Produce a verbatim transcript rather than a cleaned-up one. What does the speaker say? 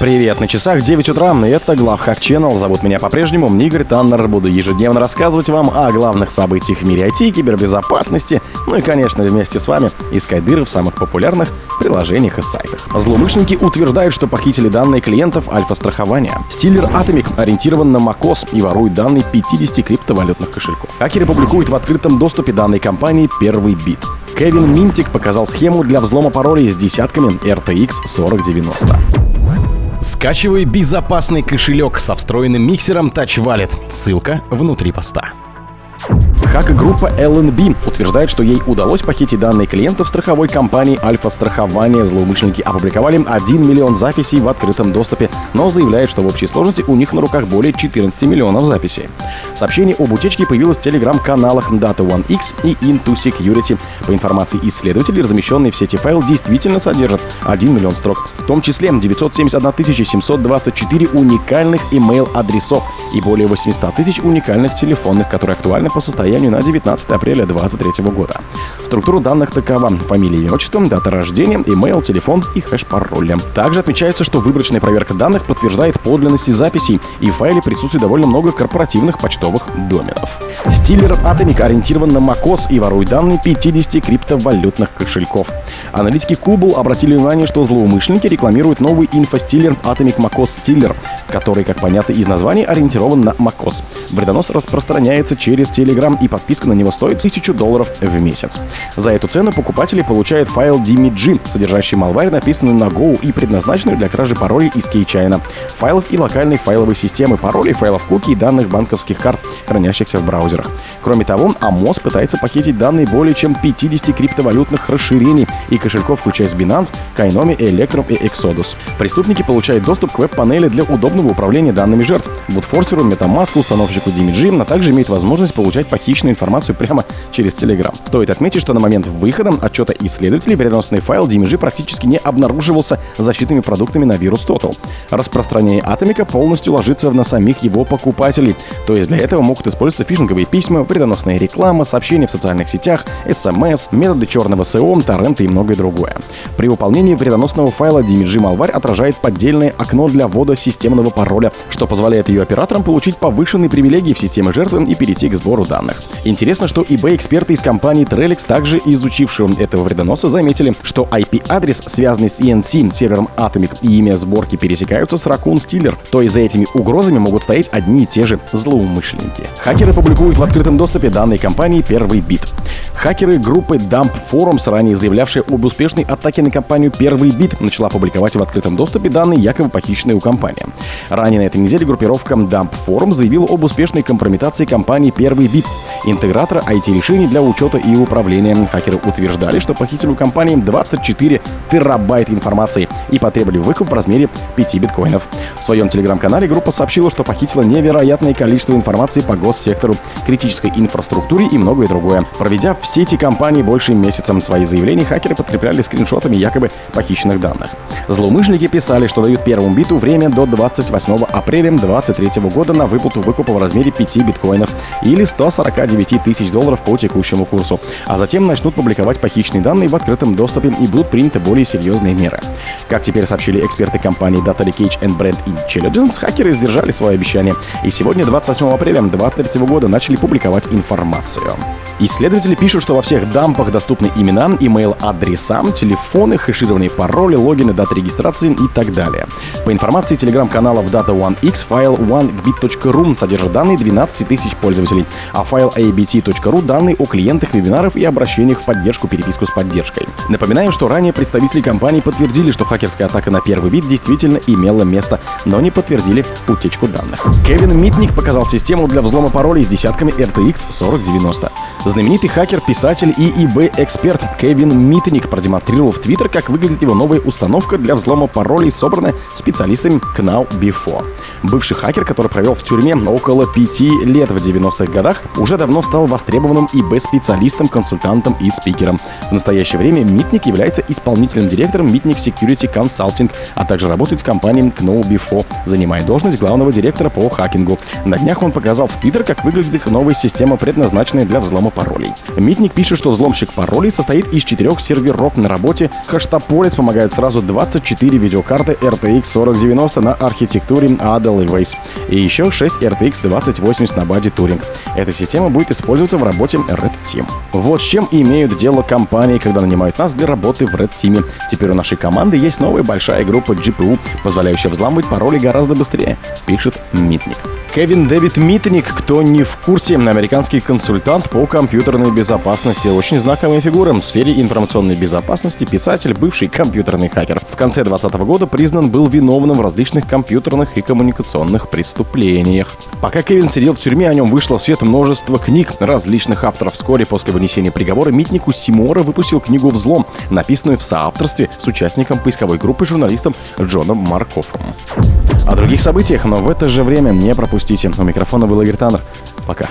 Привет, на часах девять утра, и это Главхак Channel. Зовут меня по-прежнему Игорь Таннер. Буду ежедневно рассказывать вам о главных событиях в мире ай ти, кибербезопасности, ну и, конечно, вместе с вами искать дыры в самых популярных приложениях и сайтах. Злоумышленники утверждают, что похитили данные клиентов альфа-страхования. Стиллер Atomic ориентирован на macOS и ворует данные пятидесяти криптовалютных кошельков. Хакеры публикуют в открытом доступе данные компании «Первый БИТ». Кевин Митник показал схему для взлома паролей с десятками эр ти икс сорок девяносто. Скачивай безопасный кошелек со встроенным миксером TouchWallet. Ссылка внутри поста. Хак-группа эл эн би утверждает, что ей удалось похитить данные клиентов страховой компании «Альфа-страхование». Злоумышленники опубликовали один миллион записей в открытом доступе, но заявляют, что в общей сложности у них на руках более четырнадцати миллионов записей. Сообщение об утечке появилось в телеграм-каналах дата один икс и IntoSecurity. По информации исследователей, размещенный в сети файл действительно содержит один миллион строк, в том числе девятьсот семьдесят одна тысяча семьсот двадцать четыре уникальных имейл-адресов и более восьмисот тысяч уникальных телефонных, которые актуальны по состоянию на девятнадцатое апреля две тысячи двадцать третьего года. Структура данных такова: фамилия и отчество, дата рождения, имейл, телефон и хэш-пароли. Также отмечается, что выборочная проверка данных подтверждает подлинность записей, и в файле присутствует довольно много корпоративных почтовых доменов. Стиллер Atomic ориентирован на macOS и ворует данные пятидесяти криптовалютных кошельков. Аналитики Kubo обратили внимание, что злоумышленники рекламируют новый инфостиллер Atomic macOS Stealer, который, как понятно из названия, ориентирован на macOS. Вредонос распространяется через Telegram, и подписка на него стоит тысячу долларов в месяц. За эту цену покупатели получают файл ди эм джи, содержащий Malware, написанный на Go и предназначенный для кражи паролей из кейчайна, файлов и локальной файловой системы, паролей, файлов куки и данных банковских карт, хранящихся в браузерах. Кроме того, АМОС пытается похитить данные более чем пятидесяти криптовалютных расширений и кошельков, включая Binance, Coinomi, Electrum и Exodus. Преступники получают доступ к веб-панели для удобного управления данными жертв, бутфорсеру, MetaMask, установщику ди эм джи, а также имеют возможность получать похищенные информацию прямо через Telegram. Стоит отметить, что на момент выхода отчета исследователей вредоносный файл ди эм джи практически не обнаруживался защитными продуктами на VirusTotal. Распространение Atomic полностью ложится на самих его покупателей, то есть для этого могут использоваться фишинговые письма, вредоносная реклама, сообщения в социальных сетях, эс эм эс, методы черного эс и о, торренты и многое другое. При выполнении вредоносного файла ди эм джи Malware отражает поддельное окно для ввода системного пароля, что позволяет ее операторам получить повышенные привилегии в системе жертвы и перейти к сбору данных. Интересно, что eBay-эксперты из компании Trelix, также изучившие этого вредоноса, заметили, что ай пи-адрес, связанный с и эн си, сервером Atomic, и имя сборки пересекаются с Raccoon Stealer, то есть за этими угрозами могут стоять одни и те же злоумышленники. Хакеры публикуют в открытом доступе данные компании «Первый бит». Хакеры группы DumpForums, ранее заявлявшие об успешной атаке на компанию «Первый бит», начала публиковать в открытом доступе данные, якобы похищенные у компании. Ранее на этой неделе группировка DumpForums заявила об успешной компрометации компании «Первый бит», интегратора ай ти-решений для учета и управления. Хакеры утверждали, что похитили у компании двадцать четыре терабайта информации и потребовали выкуп в размере пяти биткоинов. В своем телеграм-канале группа сообщила, что похитила невероятное количество информации по госсектору, критической инфраструктуре и многое другое. Проведя в сети компании больше месяца, свои заявления хакеры подкрепляли скриншотами якобы похищенных данных. Злоумышленники писали, что дают первому биту время до двадцать восьмого апреля две тысячи двадцать третьего года на выплату выкупа в размере пяти биткоинов или сто сорок девять тысяч долларов по текущему курсу, а затем начнут публиковать похищенные данные в открытом доступе и будут приняты более серьезные меры. Как теперь сообщили эксперты компании Data Leakage and Breach Intelligence, хакеры сдержали свое обещание и сегодня, двадцать восьмого апреля две тысячи двадцать третьего года, начали публиковать информацию. Исследователи пишут, что во всех дампах доступны имена, имейл-адреса, телефоны, хешированные пароли, логины, даты регистрации и так далее. По информации телеграм-каналов дата один икс, файл один бит точка ру содержит данные двенадцати тысяч пользователей, а файл эй би ти точка ру данные о клиентах вебинаров и обращениях в поддержку, переписку с поддержкой. Напоминаем, что ранее представители компании подтвердили, что хакерская атака на первый бит действительно имела место, но не подтвердили утечку данных. Кевин Митник показал систему для взлома паролей с десятками эр ти икс сорок девяносто. Знаменитый хакер, писатель и eBay-эксперт Кевин Митник продемонстрировал в Твиттер, как выглядит его новая установка для взлома паролей, собранная специалистами кноу би фор. Бывший хакер, который провел в тюрьме около пяти лет в девяностых годах, уже давно стал востребованным eBay-специалистом, консультантом и спикером. В настоящее время Митник является исполнительным директором Митник Security Consulting, а также работает в компании кноу би фор, занимая должность главного директора по хакингу. На днях он показал в Твиттер, как выглядит их новая система, предназначенная для взлома паролей паролей. Митник пишет, что взломщик паролей состоит из четырех серверов на работе. Хэштапорец помогают сразу двадцать четыре видеокарты эр ти икс сорок девяносто на архитектуре Ada Lovelace и еще шесть эр ти икс двадцать восемьдесят на базе Turing. Эта система будет использоваться в работе Red Team. Вот с чем имеют дело компании, когда нанимают нас для работы в Red Team. Теперь у нашей команды есть новая большая группа джи пи ю, позволяющая взламывать пароли гораздо быстрее, пишет Митник. Кевин Дэвид Митник, кто не в курсе, американский консультант по компьютерной безопасности. Очень знаковая фигура в сфере информационной безопасности, писатель, бывший компьютерный хакер. В конце двадцатого года признан был виновным в различных компьютерных и коммуникационных преступлениях. Пока Кевин сидел в тюрьме, о нем вышло в свет множество книг различных авторов. Вскоре после вынесения приговора Митнику Симора выпустил книгу «Взлом», написанную в соавторстве с участником поисковой группы журналистом Джоном Маркофом. О других событиях, но в это же время не пропустите. У микрофона был Игорь Таннер. Пока.